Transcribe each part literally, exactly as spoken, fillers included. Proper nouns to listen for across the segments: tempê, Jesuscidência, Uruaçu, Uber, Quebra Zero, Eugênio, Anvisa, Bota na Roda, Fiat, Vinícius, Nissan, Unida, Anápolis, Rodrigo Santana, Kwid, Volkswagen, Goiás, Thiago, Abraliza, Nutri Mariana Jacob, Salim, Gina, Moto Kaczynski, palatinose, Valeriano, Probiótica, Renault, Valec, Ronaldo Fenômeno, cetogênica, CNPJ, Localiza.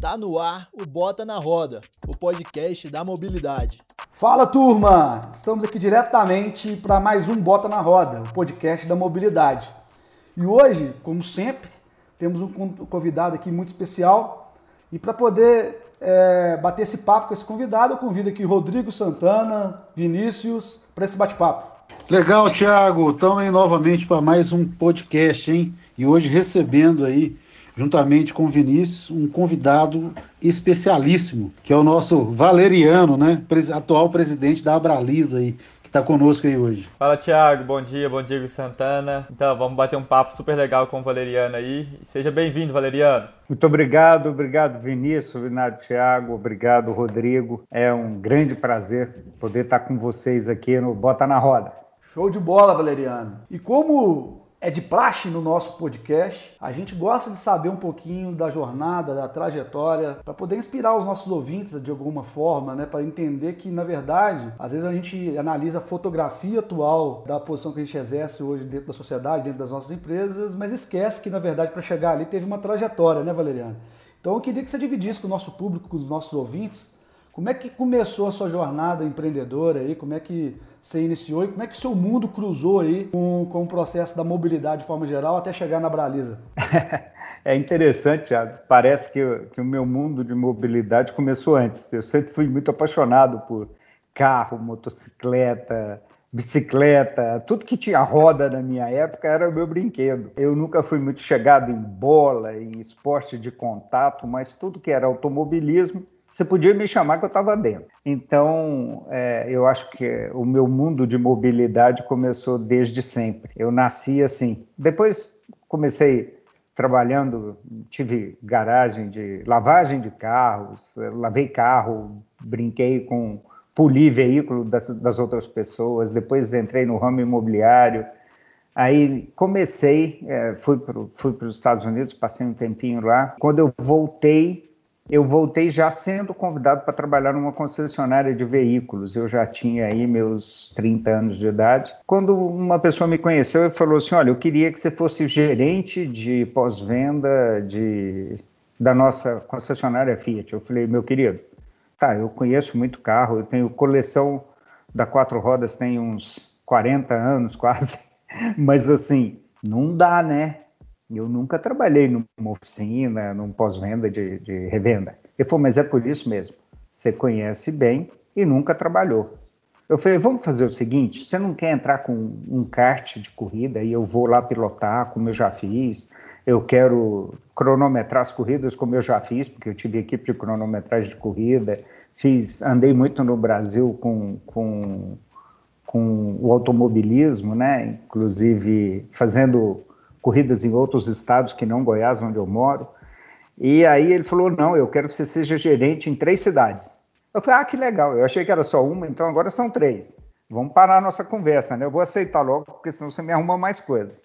Tá no ar o Bota na Roda, o podcast da mobilidade. Fala, turma! Estamos aqui diretamente para mais um Bota na Roda, o podcast da mobilidade. E hoje, como sempre, temos um convidado aqui muito especial. E para poder é, bater esse papo com esse convidado, eu convido aqui Rodrigo Santana, Vinícius, para esse bate-papo. Legal, Thiago. Estamos aí novamente para mais um podcast, hein? E hoje recebendo aí, juntamente com o Vinícius, um convidado especialíssimo, que é o nosso Valeriano, né? Atual presidente da Abraliza aí, que está conosco aí hoje. Fala, Thiago. Bom dia, bom dia, Santana. Então, vamos bater um papo super legal com o Valeriano aí. Seja bem-vindo, Valeriano. Muito obrigado, obrigado, Vinícius, obrigado, Thiago, obrigado, Rodrigo. É um grande prazer poder estar com vocês aqui no Bota na Roda. Show de bola, Valeriano. E como é de praxe no nosso podcast, a gente gosta de saber um pouquinho da jornada, da trajetória, para poder inspirar os nossos ouvintes de alguma forma, né? Para entender que, na verdade, às vezes a gente analisa a fotografia atual da posição que a gente exerce hoje dentro da sociedade, dentro das nossas empresas, mas esquece que, na verdade, para chegar ali teve uma trajetória, né, Valeriano? Então eu queria que você dividisse com o nosso público, com os nossos ouvintes, como é que começou a sua jornada empreendedora aí, como é que você iniciou e como é que o seu mundo cruzou aí com, com o processo da mobilidade de forma geral até chegar na Abraliza? É interessante, Thiago. Parece que, que o meu mundo de mobilidade começou antes. Eu sempre fui muito apaixonado por carro, motocicleta, bicicleta, tudo que tinha roda na minha época era o meu brinquedo. Eu nunca fui muito chegado em bola, em esporte de contato, mas tudo que era automobilismo, você podia me chamar que eu estava dentro. Então, é, eu acho que o meu mundo de mobilidade começou desde sempre. Eu nasci assim. Depois comecei trabalhando, tive garagem de lavagem de carros, lavei carro, brinquei com, poli veículo das, das outras pessoas, depois entrei no ramo imobiliário. Aí comecei, é, fui pro, fui para os Estados Unidos, passei um tempinho lá. Quando eu voltei, Eu voltei já sendo convidado para trabalhar numa concessionária de veículos. Eu já tinha aí meus trinta anos de idade. Quando uma pessoa me conheceu e falou assim, olha, eu queria que você fosse gerente de pós-venda de, da nossa concessionária Fiat. Eu falei, meu querido, tá, eu conheço muito carro, eu tenho coleção da quatro rodas, tem uns quarenta anos quase, mas assim, não dá, né? Eu nunca trabalhei numa oficina, num pós-venda de, de revenda. Ele falou, mas é por isso mesmo. Você conhece bem e nunca trabalhou. Eu falei, vamos fazer o seguinte, você não quer entrar com um kart de corrida e eu vou lá pilotar, como eu já fiz. Eu quero cronometrar as corridas, como eu já fiz, porque eu tive equipe de cronometragem de corrida. Fiz, andei muito no Brasil com... com, com o automobilismo, né? Inclusive fazendo corridas em outros estados que não Goiás, onde eu moro. E aí ele falou, não, eu quero que você seja gerente em três cidades. Eu falei, ah, que legal, eu achei que era só uma, então agora são três. Vamos parar a nossa conversa, né? Eu vou aceitar logo, porque senão você me arruma mais coisas.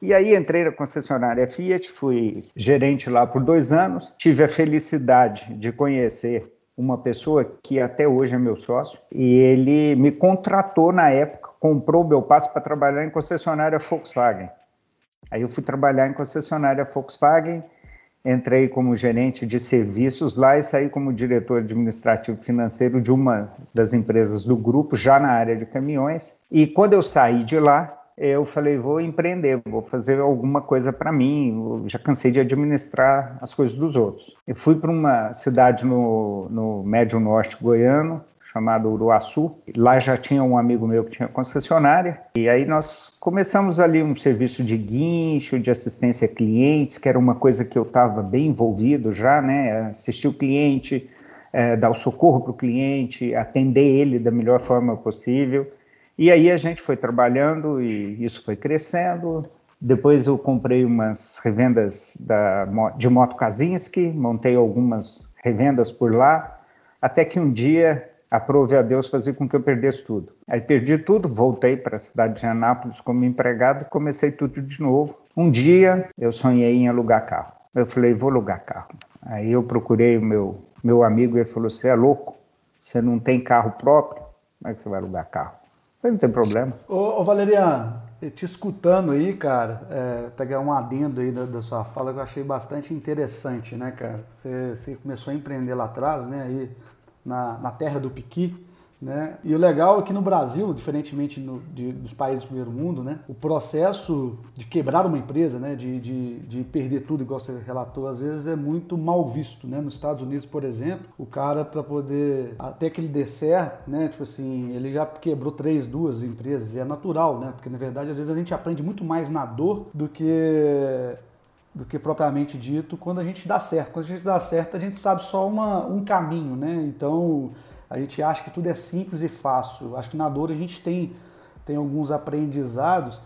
E aí entrei na concessionária Fiat, fui gerente lá por dois anos, tive a felicidade de conhecer uma pessoa que até hoje é meu sócio, e ele me contratou na época, comprou o meu passe para trabalhar em concessionária Volkswagen. Aí eu fui trabalhar em concessionária Volkswagen, entrei como gerente de serviços lá e saí como diretor administrativo financeiro de uma das empresas do grupo, já na área de caminhões. E quando eu saí de lá, eu falei, vou empreender, vou fazer alguma coisa para mim, eu já cansei de administrar as coisas dos outros. Eu fui para uma cidade no, no Médio Norte goiano, chamado Uruaçu. Lá já tinha um amigo meu que tinha concessionária. E aí nós começamos ali um serviço de guincho, de assistência a clientes, que era uma coisa que eu estava bem envolvido já, né? Assistir o cliente, é, dar o socorro para o cliente, atender ele da melhor forma possível. E aí a gente foi trabalhando e isso foi crescendo. Depois eu comprei umas revendas da, de Moto Kaczynski, montei algumas revendas por lá, até que um dia aprove a Deus fazer com que eu perdesse tudo. Aí perdi tudo, voltei para a cidade de Anápolis como empregado, comecei tudo de novo. Um dia eu sonhei em alugar carro. Eu falei, vou alugar carro. Aí eu procurei o meu, meu amigo e ele falou, você é louco? Você não tem carro próprio? Como é que você vai alugar carro? Eu falei, não tem problema. Ô, ô Valeriano, te escutando aí, cara, é, pegar um adendo aí da, da sua fala que eu achei bastante interessante, né, cara? Você, você começou a empreender lá atrás, né, aí na, na terra do piqui, né? E o legal é que no Brasil, diferentemente no, de, dos países do primeiro mundo, né, o processo de quebrar uma empresa, né, de, de, de perder tudo, igual você relatou, às vezes é muito mal visto, né? Nos Estados Unidos, por exemplo, o cara, para poder, até que ele dê certo, né, tipo assim, ele já quebrou três, duas empresas, e é natural, né? Porque, na verdade, às vezes a gente aprende muito mais na dor do que... do que propriamente dito quando a gente dá certo. Quando a gente dá certo, a gente sabe só uma, um caminho, né? Então, a gente acha que tudo é simples e fácil. Acho que na dor a gente tem, tem alguns aprendizados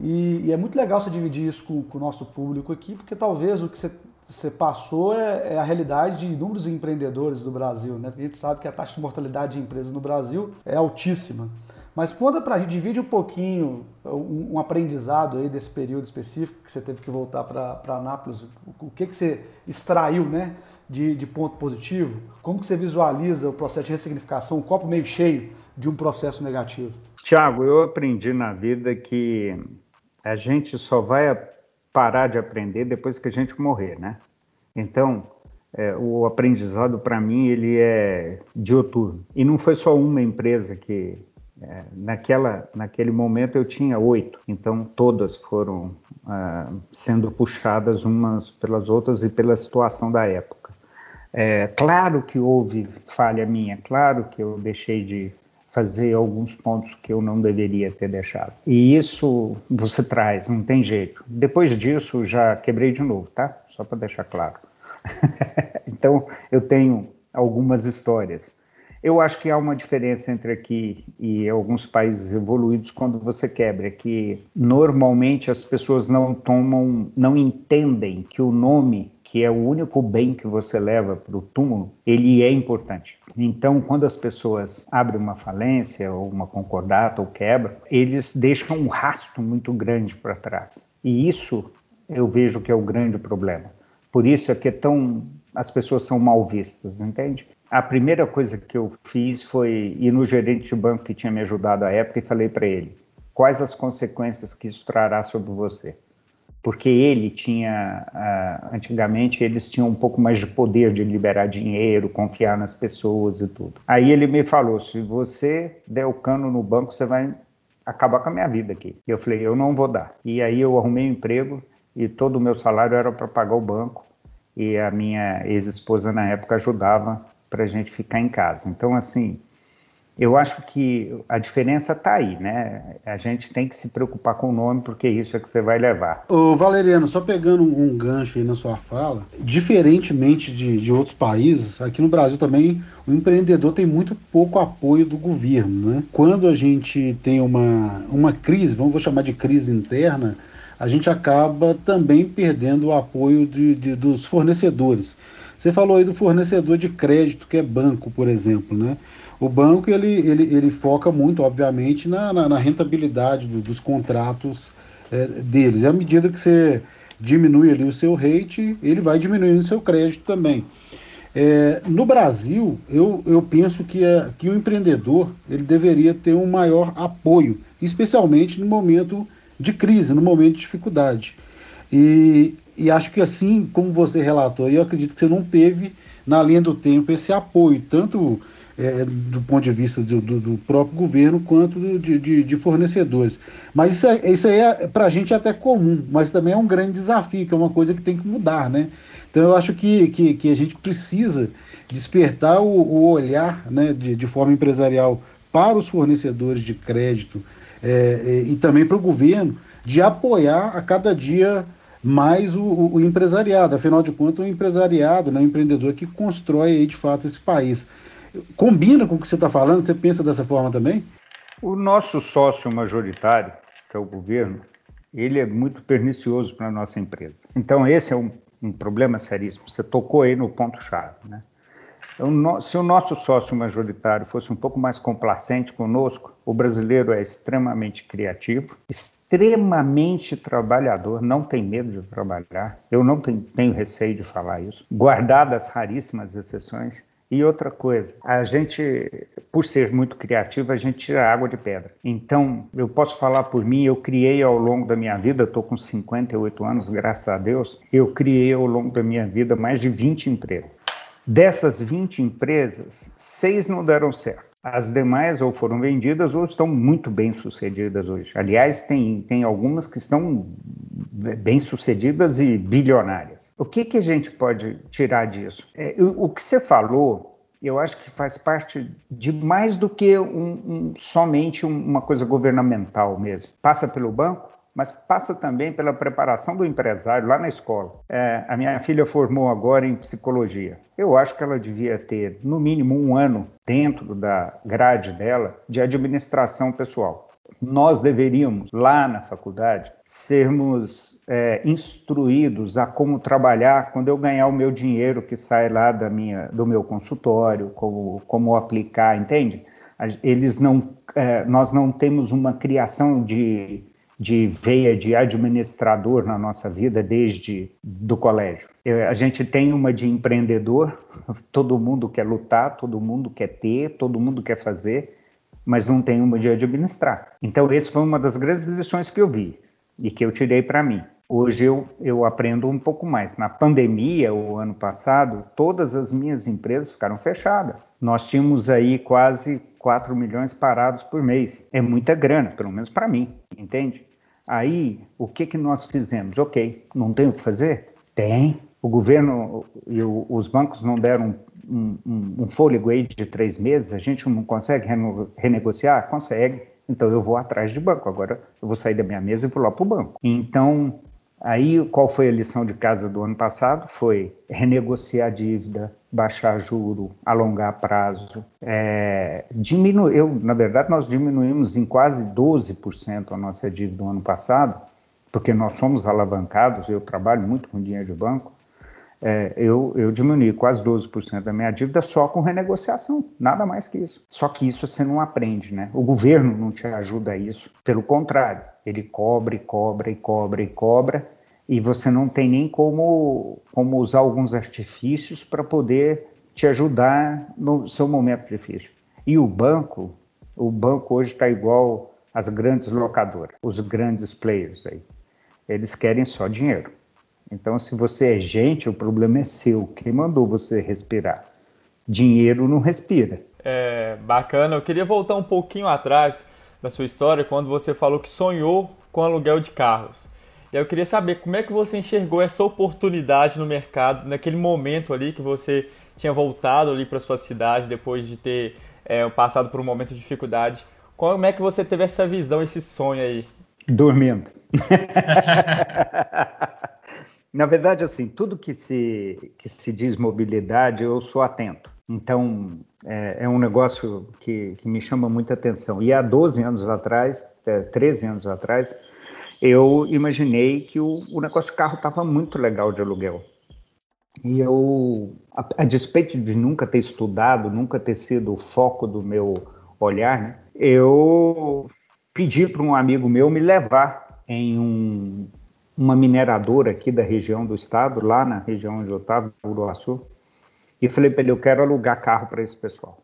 e, e é muito legal você dividir isso com, com o nosso público aqui, porque talvez o que você, você passou é, é a realidade de inúmeros empreendedores do Brasil, né? A gente sabe que a taxa de mortalidade de empresas no Brasil é altíssima. Mas conta pra gente, divide um pouquinho um, um aprendizado aí desse período específico que você teve que voltar para Anápolis. O que, que você extraiu, né, de, de ponto positivo? Como que você visualiza o processo de ressignificação, um copo meio cheio de um processo negativo? Thiago, eu aprendi na vida que a gente só vai parar de aprender depois que a gente morrer, né? Então, é, o aprendizado para mim, ele é dioturno. E não foi só uma empresa que... É, naquela, naquele momento eu tinha oito, então todas foram ah, sendo puxadas umas pelas outras e pela situação da época. É, claro que houve falha minha, claro que eu deixei de fazer alguns pontos que eu não deveria ter deixado. E isso você traz, não tem jeito. Depois disso já quebrei de novo, tá? Só para deixar claro. Então eu tenho algumas histórias. Eu acho que há uma diferença entre aqui e alguns países evoluídos quando você quebra, que normalmente as pessoas não tomam, não entendem que o nome, que é o único bem que você leva para o túmulo, ele é importante. Então, quando as pessoas abrem uma falência, ou uma concordata, ou quebra, eles deixam um rastro muito grande para trás. E isso eu vejo que é o grande problema. Por isso é que é tão, as pessoas são mal vistas, entende? A primeira coisa que eu fiz foi ir no gerente de banco que tinha me ajudado à época e falei para ele quais as consequências que isso trará sobre você. Porque ele tinha, antigamente, eles tinham um pouco mais de poder de liberar dinheiro, confiar nas pessoas e tudo. Aí ele me falou, se você der o cano no banco, você vai acabar com a minha vida aqui. E eu falei, eu não vou dar. E aí eu arrumei um emprego e todo o meu salário era para pagar o banco. E a minha ex-esposa, na época, ajudava para a gente ficar em casa. Então, assim, eu acho que a diferença está aí, né? A gente tem que se preocupar com o nome, porque isso é que você vai levar. Ô, Valeriano, só pegando um gancho aí na sua fala, diferentemente de, de outros países, aqui no Brasil também o empreendedor tem muito pouco apoio do governo, né? Quando a gente tem uma, uma crise, vamos vou chamar de crise interna, a gente acaba também perdendo o apoio de, de, dos fornecedores. Você falou aí do fornecedor de crédito, que é banco, por exemplo, né? O banco, ele, ele, ele foca muito, obviamente, na, na, na rentabilidade do, dos contratos é, deles. E à medida que você diminui ali o seu rate, ele vai diminuindo o seu crédito também. É, no Brasil, eu, eu penso que, é, que o empreendedor ele deveria ter um maior apoio, especialmente no momento de crise, no momento de dificuldade. E... E acho que assim como você relatou, eu acredito que você não teve, na linha do tempo, esse apoio, tanto é, do ponto de vista do, do, do próprio governo, quanto do, de, de fornecedores. Mas isso, é, isso aí, é, para a gente, é até comum, mas também é um grande desafio, que é uma coisa que tem que mudar, né? Então eu acho que, que, que a gente precisa despertar o, o olhar, né, de, de forma empresarial para os fornecedores de crédito é, e, e também para o governo, de apoiar a cada dia mais o, o, o empresariado. Afinal de contas, o empresariado, né, o empreendedor que constrói aí, de fato, esse país. Combina com o que você está falando? Você pensa dessa forma também? O nosso sócio majoritário, que é o governo, ele é muito pernicioso para a nossa empresa. Então, esse é um, um problema seríssimo. Você tocou aí no ponto-chave, né? Então, no, se o nosso sócio majoritário fosse um pouco mais complacente conosco, o brasileiro é extremamente criativo, extremamente trabalhador, não tem medo de trabalhar, eu não tenho, tenho receio de falar isso, guardado as raríssimas exceções, E outra coisa, a gente, por ser muito criativo, a gente tira água de pedra. Então, eu posso falar por mim, eu criei ao longo da minha vida, estou com cinquenta e oito anos, graças a Deus, eu criei ao longo da minha vida mais de vinte empresas. Dessas vinte empresas, seis não deram certo. As demais ou foram vendidas ou estão muito bem sucedidas hoje. Aliás, tem, tem algumas que estão bem sucedidas e bilionárias. O que, que a gente pode tirar disso? É, o, o que você falou, eu acho que faz parte de mais do que um, um, somente uma coisa governamental mesmo. Passa pelo banco, mas passa também pela preparação do empresário lá na escola. É, a minha filha formou agora em psicologia. Eu acho que ela devia ter, no mínimo, um ano dentro da grade dela de administração pessoal. Nós deveríamos, lá na faculdade, sermos é, instruídos a como trabalhar quando eu ganhar o meu dinheiro que sai lá da minha, do meu consultório, como, como aplicar, entende? Eles não, é, nós não temos uma criação de... de veia de administrador na nossa vida desde do colégio. Eu, a gente tem uma de empreendedor, todo mundo quer lutar, todo mundo quer ter, todo mundo quer fazer, mas não tem uma de administrar. Então, essa foi uma das grandes lições que eu vi e que eu tirei para mim. Hoje eu, eu aprendo um pouco mais. Na pandemia, o ano passado, todas as minhas empresas ficaram fechadas. Nós tínhamos aí quase quatro milhões parados por mês. É muita grana, pelo menos para mim, entende? Aí, o que, que nós fizemos? Ok, não tem o que fazer? Tem. O governo e o, os bancos não deram um, um, um fôlego aí de três meses? A gente não consegue reno, renegociar? Consegue. Então, eu vou atrás de banco. Agora, eu vou sair da minha mesa e vou lá para o banco. Então... Aí, qual foi a lição de casa do ano passado? Foi renegociar a dívida, baixar juro, alongar prazo. É, diminuir, eu, na verdade, nós diminuímos em quase doze por cento a nossa dívida do ano passado, porque nós somos alavancados, eu trabalho muito com dinheiro de banco, é, eu, eu diminuí quase doze por cento da minha dívida só com renegociação, nada mais que isso. Só que isso você não aprende, né? O governo não te ajuda a isso, pelo contrário. Ele cobra, cobra, e cobra, e cobra, e você não tem nem como, como usar alguns artifícios para poder te ajudar no seu momento difícil. E o banco, o banco hoje está igual às grandes locadoras, os grandes players aí. Eles querem só dinheiro. Então, se você é gente, o problema é seu. Quem mandou você respirar? Dinheiro não respira. É, bacana. Eu queria voltar um pouquinho atrás da sua história, quando você falou que sonhou com aluguel de carros. E eu queria saber como é que você enxergou essa oportunidade no mercado, naquele momento ali que você tinha voltado ali para sua cidade, depois de ter é, passado por um momento de dificuldade. Como é que você teve essa visão, esse sonho aí? Dormindo. Na verdade, assim, tudo que se, que se diz mobilidade, eu sou atento. Então, é, é um negócio que, que me chama muita atenção. E há doze anos atrás, treze anos atrás, eu imaginei que o, o negócio de carro estava muito legal de aluguel. E eu, a, a despeito de nunca ter estudado, nunca ter sido o foco do meu olhar, né, eu pedi para um amigo meu me levar em um, uma mineradora aqui da região do estado, lá na região onde eu estava, Uruaçu. E falei para ele, eu quero alugar carro para esse pessoal.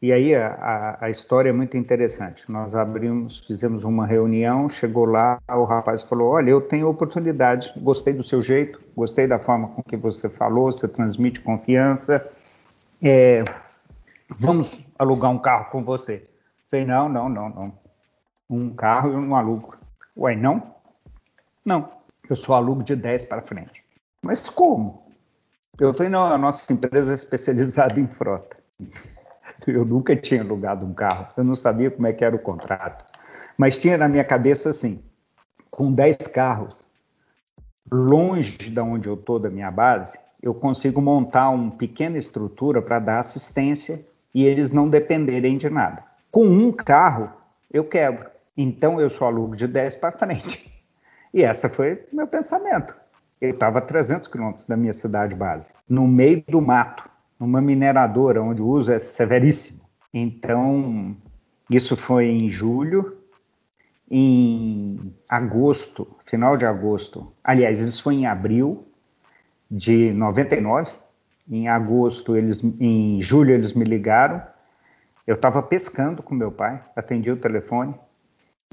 E aí a, a, a história é muito interessante. Nós abrimos, fizemos uma reunião, chegou lá, o rapaz falou, olha, eu tenho oportunidade, gostei do seu jeito, gostei da forma com que você falou, você transmite confiança, é, vamos alugar um carro com você. Falei, não, não, não, não. Um carro eu não alugo. Ué, não? Não, eu só alugo de dez para frente. Mas como? Eu falei, não, a nossa empresa é especializada em frota. Eu nunca tinha alugado um carro, eu não sabia como é que era o contrato. Mas tinha na minha cabeça assim, com dez carros, longe de onde eu estou, da minha base, eu consigo montar uma pequena estrutura para dar assistência e eles não dependerem de nada. Com um carro, eu quebro. Então, eu só alugo de dez para frente. E esse foi o meu pensamento. Eu estava a trezentos quilômetros da minha cidade base, no meio do mato, numa mineradora, onde o uso é severíssimo. Então, isso foi em julho, em agosto, final de agosto, aliás, isso foi em abril de noventa e nove, Em agosto, eles, em julho, eles me ligaram. Eu estava pescando com meu pai, atendi o telefone.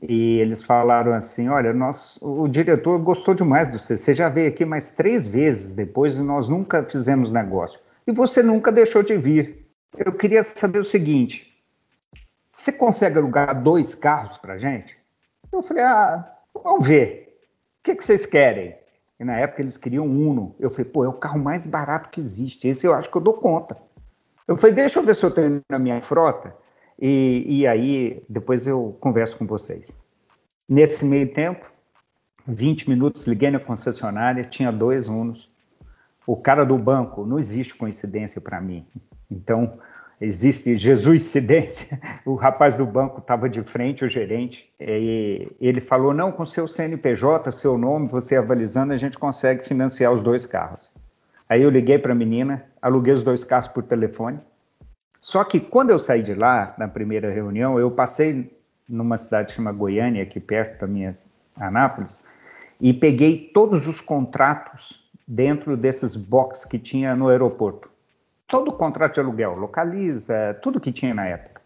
E eles falaram assim, olha, nós, o diretor gostou demais de você. Você já veio aqui mais três vezes depois e nós nunca fizemos negócio. E você nunca deixou de vir. Eu queria saber o seguinte, você consegue alugar dois carros para a gente? Eu falei, ah, vamos ver. O que, que vocês querem? E na época eles queriam um Uno. Eu falei, pô, é o carro mais barato que existe. Esse eu acho que eu dou conta. Eu falei, deixa eu ver se eu tenho na minha frota. E, e aí, depois eu converso com vocês. Nesse meio tempo, vinte minutos, liguei na concessionária, tinha dois Unos. O cara do banco, não existe coincidência para mim. Então, existe Jesuscidência. O rapaz do banco estava de frente, o gerente. E ele falou, não, com seu C N P J, seu nome, você avalizando, a gente consegue financiar os dois carros. Aí eu liguei para a menina, aluguei os dois carros por telefone. Só que quando eu saí de lá, na primeira reunião, eu passei numa cidade chamada Goiânia, aqui perto da minha Anápolis, e peguei todos os contratos dentro desses boxes que tinha no aeroporto. Todo o contrato de aluguel, Localiza, tudo que tinha na época.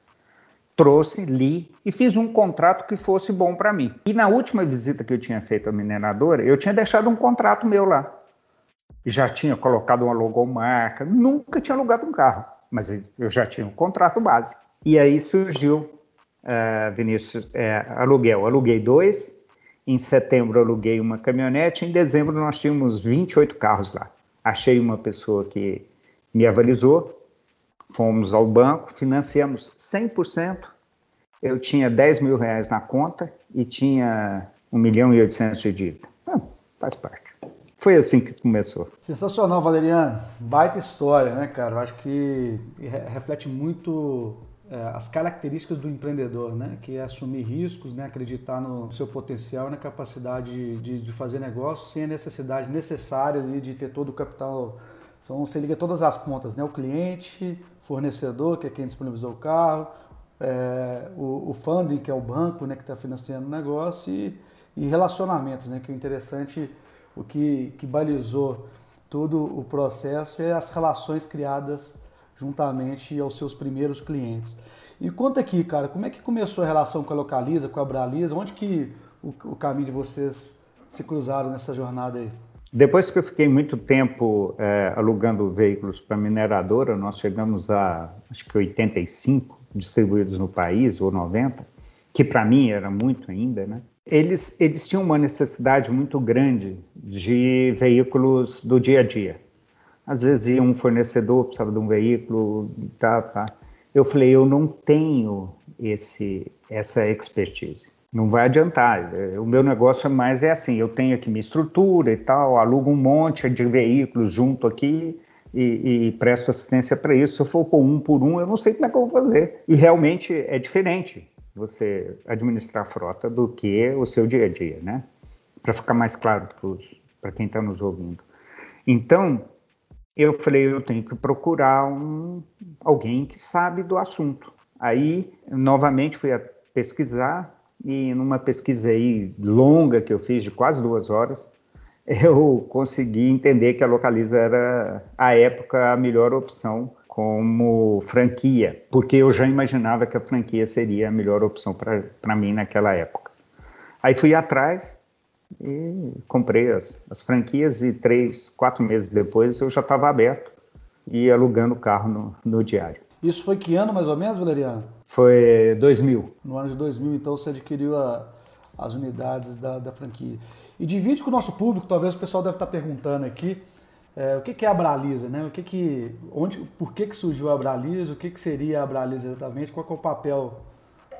Trouxe, li e fiz um contrato que fosse bom para mim. E na última visita que eu tinha feito à mineradora, eu tinha deixado um contrato meu lá. Já tinha colocado uma logomarca, nunca tinha alugado um carro. Mas eu já tinha um contrato básico. E aí surgiu, uh, Vinícius, uh, aluguel. Aluguei dois, em setembro aluguei uma caminhonete, em dezembro nós tínhamos vinte e oito carros lá. Achei uma pessoa que me avalizou, fomos ao banco, financiamos cem por cento. Eu tinha dez mil reais na conta e tinha um milhão e oitocentos de dívida. Ah, faz parte. Foi assim que começou. Sensacional, Valeriano. Baita história, né, cara? Eu acho que reflete muito é, as características do empreendedor, né? Que é assumir riscos, né? Acreditar no seu potencial, na capacidade de, de, de fazer negócio sem a necessidade necessária de, de ter todo o capital. São, você liga todas as pontas, né? O cliente, fornecedor, que é quem disponibilizou o carro, é, o, o funding, que é o banco, né? Que está financiando o negócio, e, e relacionamentos, né? Que o interessante... O que, que balizou todo o processo é as relações criadas juntamente aos seus primeiros clientes. E conta aqui, cara, como é que começou a relação com a Localiza, com a Abraliza? Onde que o, o caminho de vocês se cruzaram nessa jornada aí? Depois que eu fiquei muito tempo é, alugando veículos para mineradora, nós chegamos a, acho que oitenta e cinco distribuídos no país, ou noventa, que para mim era muito ainda, né? Eles, eles tinham uma necessidade muito grande de veículos do dia a dia. Às vezes ia um fornecedor, precisava de um veículo, tá, tá. Eu falei, eu não tenho esse, essa expertise. Não vai adiantar, o meu negócio é mais é assim, eu tenho aqui minha estrutura e tal, alugo um monte de veículos junto aqui e, e presto assistência para isso. Se eu for por um por um, eu não sei como é que eu vou fazer. E realmente é diferente você administrar a frota do que o seu dia a dia, né? Para ficar mais claro para quem está nos ouvindo. Então, eu falei, eu tenho que procurar um, alguém que sabe do assunto. Aí, novamente, fui a pesquisar e numa pesquisa aí longa que eu fiz, de quase duas horas, eu consegui entender que a Localiza era, à época, a melhor opção como franquia, porque eu já imaginava que a franquia seria a melhor opção para mim naquela época. Aí fui atrás e comprei as, as franquias e três, quatro meses depois eu já estava aberto e alugando o carro no, no diário. Isso foi que ano mais ou menos, Valeriano? Foi dois mil. No ano de dois mil, então, você adquiriu a, as unidades da, da franquia. E divide com o nosso público, talvez o pessoal deve estar perguntando aqui, É, o que, que é a Abraliza, né? O que que, onde, por que, que surgiu a Abraliza? O que, que seria a Abraliza exatamente? Qual que é o papel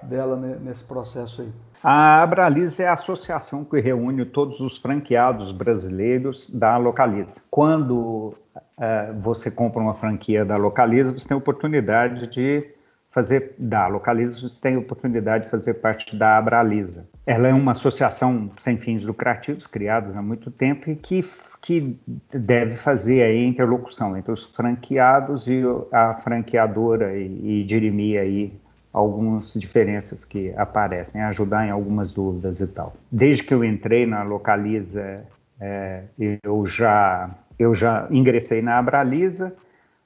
dela nesse processo aí? A Abraliza é a associação que reúne todos os franqueados brasileiros da Localiza. Quando uh, você compra uma franquia da Localiza, você tem a oportunidade de fazer da Localiza, você tem a oportunidade de fazer parte da Abraliza. Ela é uma associação sem fins lucrativos, criada há muito tempo e que que deve fazer aí a interlocução entre os franqueados e a franqueadora e, e dirimir aí algumas diferenças que aparecem, ajudar em algumas dúvidas e tal. Desde que eu entrei na Localiza, é, eu, já, eu já ingressei na Abraliza,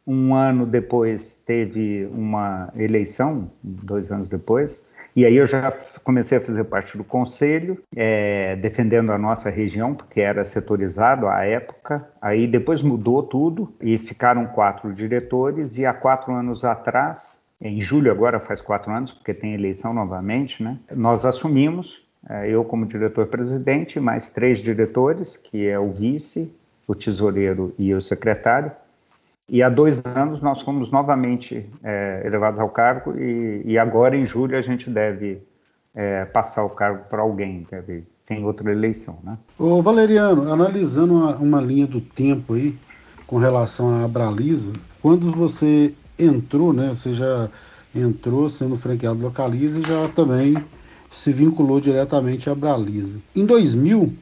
Um ano depois teve uma eleição, dois anos depois, e aí eu já comecei a fazer parte do conselho, é, defendendo a nossa região, porque era setorizado à época. Aí depois mudou tudo e ficaram quatro diretores, e há quatro anos atrás, em julho agora faz quatro anos, porque tem eleição novamente, né? Nós assumimos, é, eu como diretor-presidente, mais três diretores, que é o vice, o tesoureiro e o secretário. E há dois anos nós fomos novamente é, elevados ao cargo e, e agora em julho a gente deve é, passar o cargo para alguém, deve, tem outra eleição, né? Ô Valeriano, analisando uma, uma linha do tempo aí com relação à Abraliza, quando você entrou, né, você já entrou sendo franqueado do Localiza e já também se vinculou diretamente à Abraliza. Em dois mil...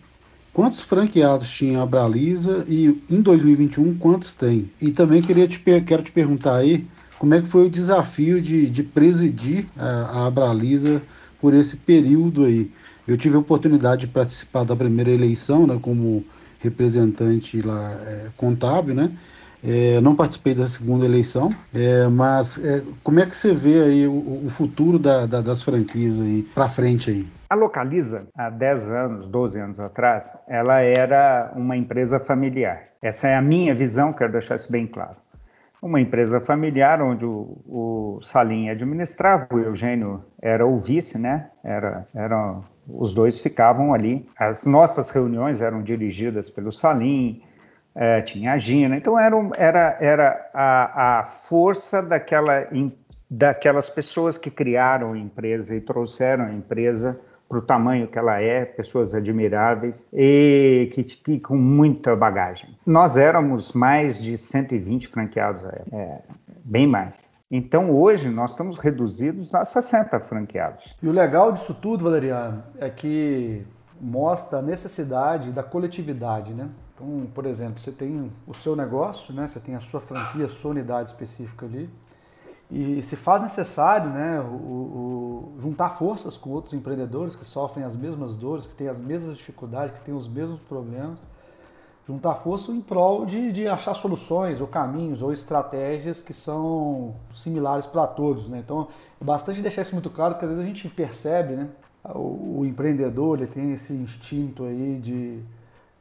quantos franqueados tinha a Abraliza e em dois mil e vinte e um quantos tem? E também queria te, quero te perguntar aí como é que foi o desafio de, de presidir a, a Abraliza por esse período aí. Eu tive a oportunidade de participar da primeira eleição, né, como representante lá é, contábil, né? É, não participei da segunda eleição, é, mas é, como é que você vê aí o, o futuro da, da, das franquias aí para frente aí? A Localiza, há dez anos, doze anos atrás, ela era uma empresa familiar. Essa é a minha visão, quero deixar isso bem claro. Uma empresa familiar onde o, o Salim administrava, o Eugênio era o vice, né? Era, era, os dois ficavam ali. As nossas reuniões eram dirigidas pelo Salim. É, tinha a Gina, então era, um, era, era a, a força daquela, in, daquelas pessoas que criaram a empresa e trouxeram a empresa para o tamanho que ela é, pessoas admiráveis e que, que com muita bagagem. Nós éramos mais de cento e vinte franqueados, é, bem mais. Então hoje nós estamos reduzidos a sessenta franqueados. E o legal disso tudo, Valeriano, é que mostra a necessidade da coletividade, né? Então, por exemplo, você tem o seu negócio, né? Você tem a sua franquia, a sua unidade específica ali, e se faz necessário, né, o, o, juntar forças com outros empreendedores que sofrem as mesmas dores, que têm as mesmas dificuldades, que têm os mesmos problemas, juntar forças em prol de, de achar soluções ou caminhos ou estratégias que são similares para todos, né? Então, é bastante deixar isso muito claro, porque às vezes a gente percebe, né, o, o empreendedor, ele tem esse instinto aí de...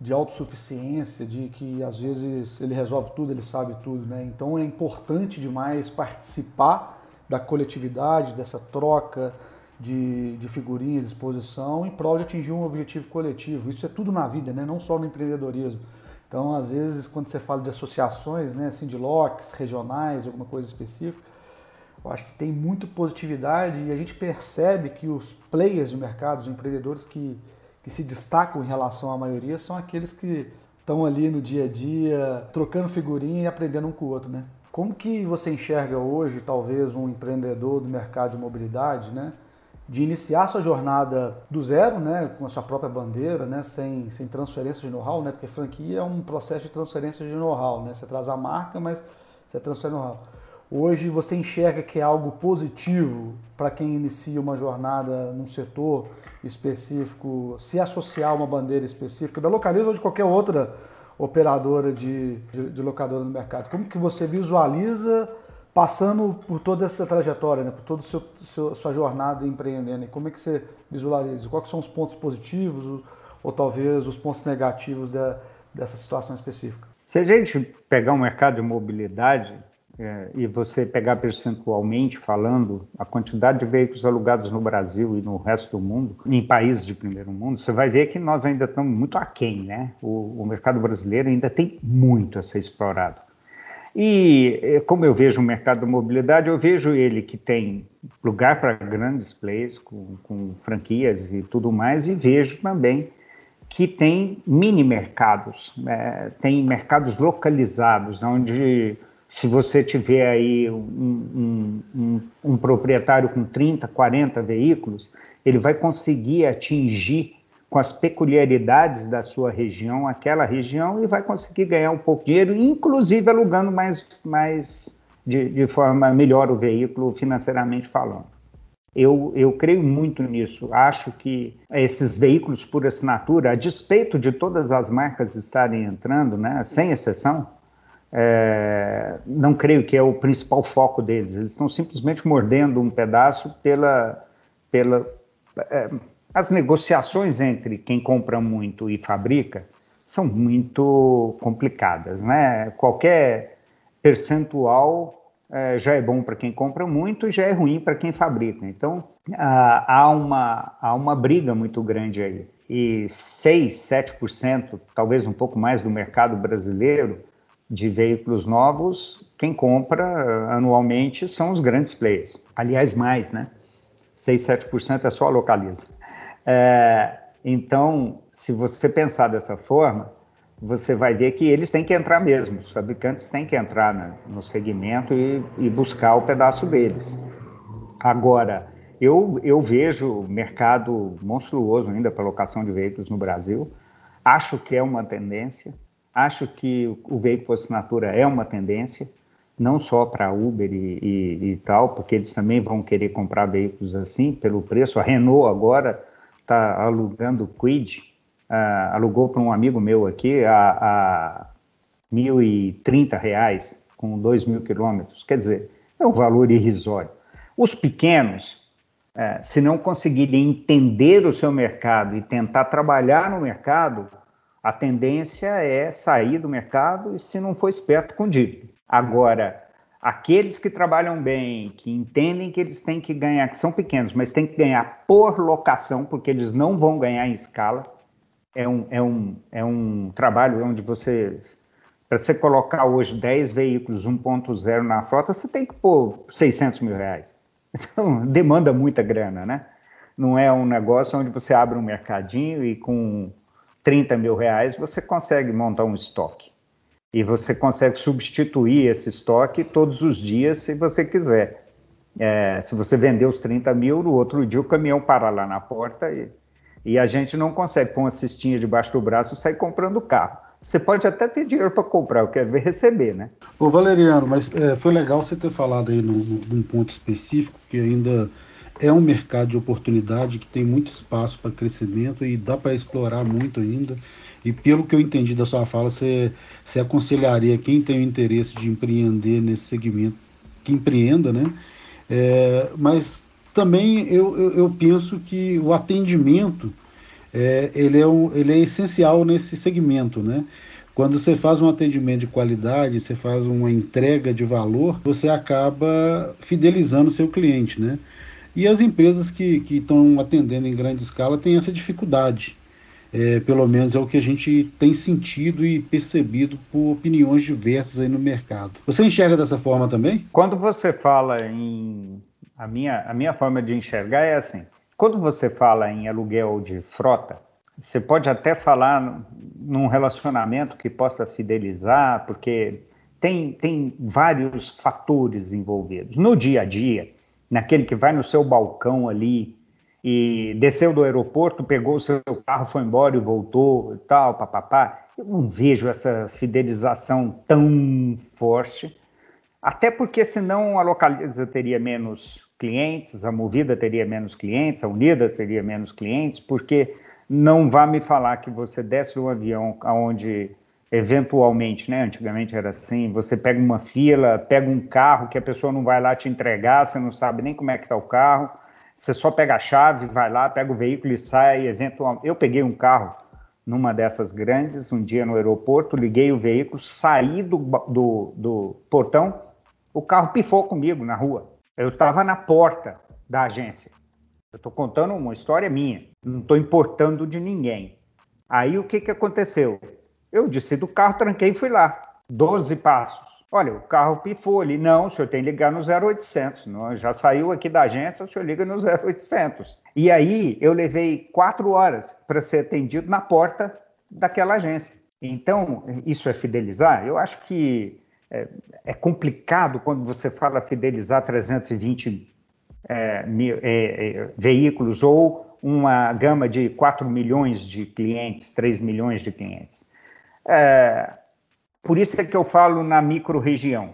de autossuficiência, de que às vezes ele resolve tudo, ele sabe tudo, né? Então é importante demais participar da coletividade, dessa troca de, de figurinha, de exposição, em prol de atingir um objetivo coletivo. Isso é tudo na vida, né? Não só no empreendedorismo. Então, às vezes, quando você fala de associações, né, assim, de locs, regionais, alguma coisa específica, eu acho que tem muita positividade e a gente percebe que os players de mercado, os empreendedores que que se destacam em relação à maioria, são aqueles que estão ali no dia a dia, trocando figurinha e aprendendo um com o outro, né? Como que você enxerga hoje, talvez, um empreendedor do mercado de mobilidade, né, de iniciar sua jornada do zero, né, com a sua própria bandeira, né, sem, sem transferência de know-how, né, porque franquia é um processo de transferência de know-how, né? Você traz a marca, mas você transfere know-how. Hoje você enxerga que é algo positivo para quem inicia uma jornada num setor específico, se associar a uma bandeira específica da Localiza ou de qualquer outra operadora de, de, de locadora no mercado? Como que você visualiza passando por toda essa trajetória, né, por toda a sua jornada empreendendo? E como é que você visualiza? Quais são os pontos positivos ou, ou talvez os pontos negativos da, dessa situação específica? Se a gente pegar um mercado de mobilidade... É, e você pegar percentualmente falando a quantidade de veículos alugados no Brasil e no resto do mundo, em países de primeiro mundo, você vai ver que nós ainda estamos muito aquém, né? O, o mercado brasileiro ainda tem muito a ser explorado. E como eu vejo o mercado da mobilidade, eu vejo ele que tem lugar para grandes players, com, com franquias e tudo mais, e vejo também que tem mini-mercados, é, tem mercados localizados, onde... se você tiver aí um, um, um, um proprietário com trinta, quarenta veículos, ele vai conseguir atingir com as peculiaridades da sua região, aquela região, e vai conseguir ganhar um pouco de dinheiro, inclusive alugando mais, mais de, de forma melhor o veículo financeiramente falando. Eu, eu creio muito nisso. Acho que esses veículos por assinatura, a despeito de todas as marcas estarem entrando, né, sem exceção, É, não creio que é o principal foco deles. Eles estão simplesmente mordendo um pedaço pela, pela é, as negociações entre quem compra muito e fabrica são muito complicadas, né? Qualquer percentual é, já é bom para quem compra muito e já é ruim para quem fabrica. Então há, há uma há uma briga muito grande aí. E seis, sete por cento, talvez um pouco mais, do mercado brasileiro de veículos novos, quem compra anualmente são os grandes players. Aliás, mais, né? seis, sete por cento é só a Localiza. É, então, se você pensar dessa forma, você vai ver que eles têm que entrar mesmo, os fabricantes têm que entrar, né, no segmento e, e buscar o pedaço deles. Agora, eu, eu vejo mercado monstruoso ainda para locação de veículos no Brasil, acho que é uma tendência. Acho que o veículo por assinatura é uma tendência, não só para Uber e, e, e tal, porque eles também vão querer comprar veículos assim, pelo preço. A Renault agora está alugando o Kwid, uh, alugou para um amigo meu aqui a, a mil e trinta reais, com dois mil quilômetros, quer dizer, é um valor irrisório. Os pequenos, uh, se não conseguirem entender o seu mercado e tentar trabalhar no mercado, a tendência é sair do mercado, e se não for esperto, com dívida. Agora, aqueles que trabalham bem, que entendem que eles têm que ganhar, que são pequenos, mas têm que ganhar por locação, porque eles não vão ganhar em escala. É um, é um, é um trabalho onde você, para você colocar hoje dez veículos um ponto zero na frota, você tem que pôr seiscentos mil reais. Então, demanda muita grana, né? Não é um negócio onde você abre um mercadinho e com trinta mil reais, você consegue montar um estoque. E você consegue substituir esse estoque todos os dias, se você quiser. É, se você vender os trinta mil, no outro dia o caminhão para lá na porta e, e a gente não consegue pôr uma cestinha debaixo do braço e sair comprando o carro. Você pode até ter dinheiro para comprar, eu quero ver receber, né? Ô Valeriano, mas é, foi legal você ter falado aí num, num ponto específico que ainda... é um mercado de oportunidade que tem muito espaço para crescimento e dá para explorar muito ainda. E pelo que eu entendi da sua fala, você, você aconselharia quem tem o interesse de empreender nesse segmento, que empreenda, né? É, mas também eu, eu, eu penso que o atendimento, é, ele, é um, ele é essencial nesse segmento, né? Quando você faz um atendimento de qualidade, você faz uma entrega de valor, você acaba fidelizando o seu cliente, né? E as empresas que estão atendendo em grande escala têm essa dificuldade. É, pelo menos é o que a gente tem sentido e percebido por opiniões diversas aí no mercado. Você enxerga dessa forma também? Quando você fala em... A minha, a minha forma de enxergar é assim. Quando você fala em aluguel de frota, você pode até falar num relacionamento que possa fidelizar, porque tem, tem vários fatores envolvidos. No dia a dia, naquele que vai no seu balcão ali e desceu do aeroporto, pegou o seu carro, foi embora e voltou e tal, papapá. Eu não vejo essa fidelização tão forte, até porque senão a Localiza teria menos clientes, a Movida teria menos clientes, a Unida teria menos clientes, porque não vá me falar que você desce um avião aonde... eventualmente, né? Antigamente era assim, você pega uma fila, pega um carro que a pessoa não vai lá te entregar, você não sabe nem como é que está o carro, você só pega a chave, vai lá, pega o veículo e sai, eventualmente. Eu peguei um carro numa dessas grandes, um dia no aeroporto, liguei o veículo, saí do, do, do portão, o carro pifou comigo na rua. Eu estava na porta da agência. Eu estou contando uma história minha, não estou importando de ninguém. Aí o que, que aconteceu? Eu desci do carro, tranquei e fui lá. doze passos. Olha, o carro pifou ali. Não, o senhor tem que ligar no zero oitocentos. Não, já saiu aqui da agência, o senhor liga no zero oitocentos. E aí eu levei quatro horas para ser atendido na porta daquela agência. Então, isso é fidelizar? Eu acho que é, é complicado quando você fala fidelizar trezentos e vinte é, mil, é, é, veículos ou uma gama de quatro milhões de clientes, três milhões de clientes. É, por isso é que eu falo na micro-região,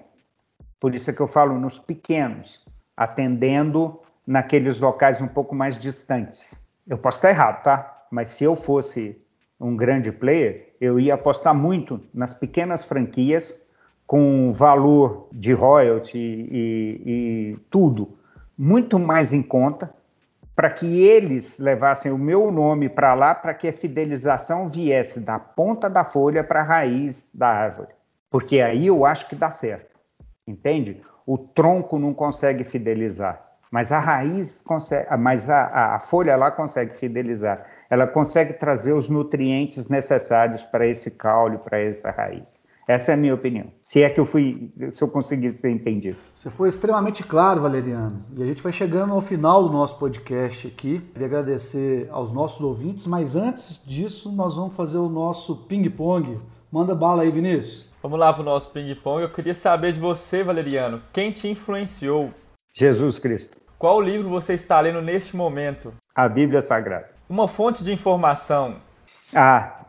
por isso é que eu falo nos pequenos, atendendo naqueles locais um pouco mais distantes. Eu posso estar errado, tá? Mas se eu fosse um grande player, eu ia apostar muito nas pequenas franquias, com valor de royalty e, e tudo muito mais em conta, para que eles levassem o meu nome para lá, para que a fidelização viesse da ponta da folha para a raiz da árvore. Porque aí eu acho que dá certo, entende? O tronco não consegue fidelizar, mas a raiz consegue, mas a, a folha lá consegue fidelizar. Ela consegue trazer os nutrientes necessários para esse caule, para essa raiz. Essa é a minha opinião. Se é que eu fui, se eu consegui ser entendido. Você foi extremamente claro, Valeriano. E a gente vai chegando ao final do nosso podcast aqui. Queria agradecer aos nossos ouvintes, mas antes disso nós vamos fazer o nosso ping-pong. Manda bala aí, Vinícius. Vamos lá para o nosso ping-pong. Eu queria saber de você, Valeriano, quem te influenciou? Jesus Cristo. Qual livro você está lendo neste momento? A Bíblia Sagrada. Uma fonte de informação? Ah,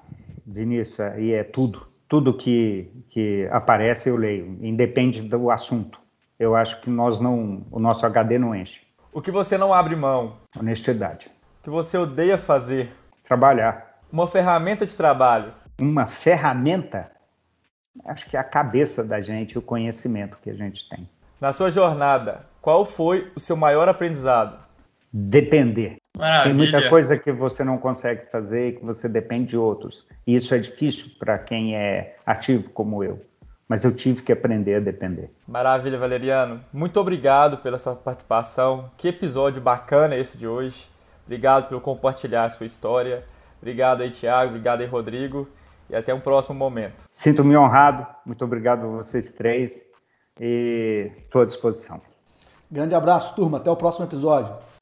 Vinícius, aí é tudo. Tudo que, que aparece eu leio, independe do assunto. Eu acho que nós não, o nosso H D não enche. O que você não abre mão? Honestidade. O que você odeia fazer? Trabalhar. Uma ferramenta de trabalho? Uma ferramenta? Acho que é a cabeça da gente, o conhecimento que a gente tem. Na sua jornada, qual foi o seu maior aprendizado? Depender. Maravilha. Tem muita coisa que você não consegue fazer e que você depende de outros. E isso é difícil para quem é ativo como eu. Mas eu tive que aprender a depender. Maravilha, Valeriano. Muito obrigado pela sua participação. Que episódio bacana esse de hoje. Obrigado por compartilhar a sua história. Obrigado aí, Thiago. Obrigado aí, Rodrigo. E até um próximo momento. Sinto-me honrado. Muito obrigado a vocês três. E estou à disposição. Grande abraço, turma. Até o próximo episódio.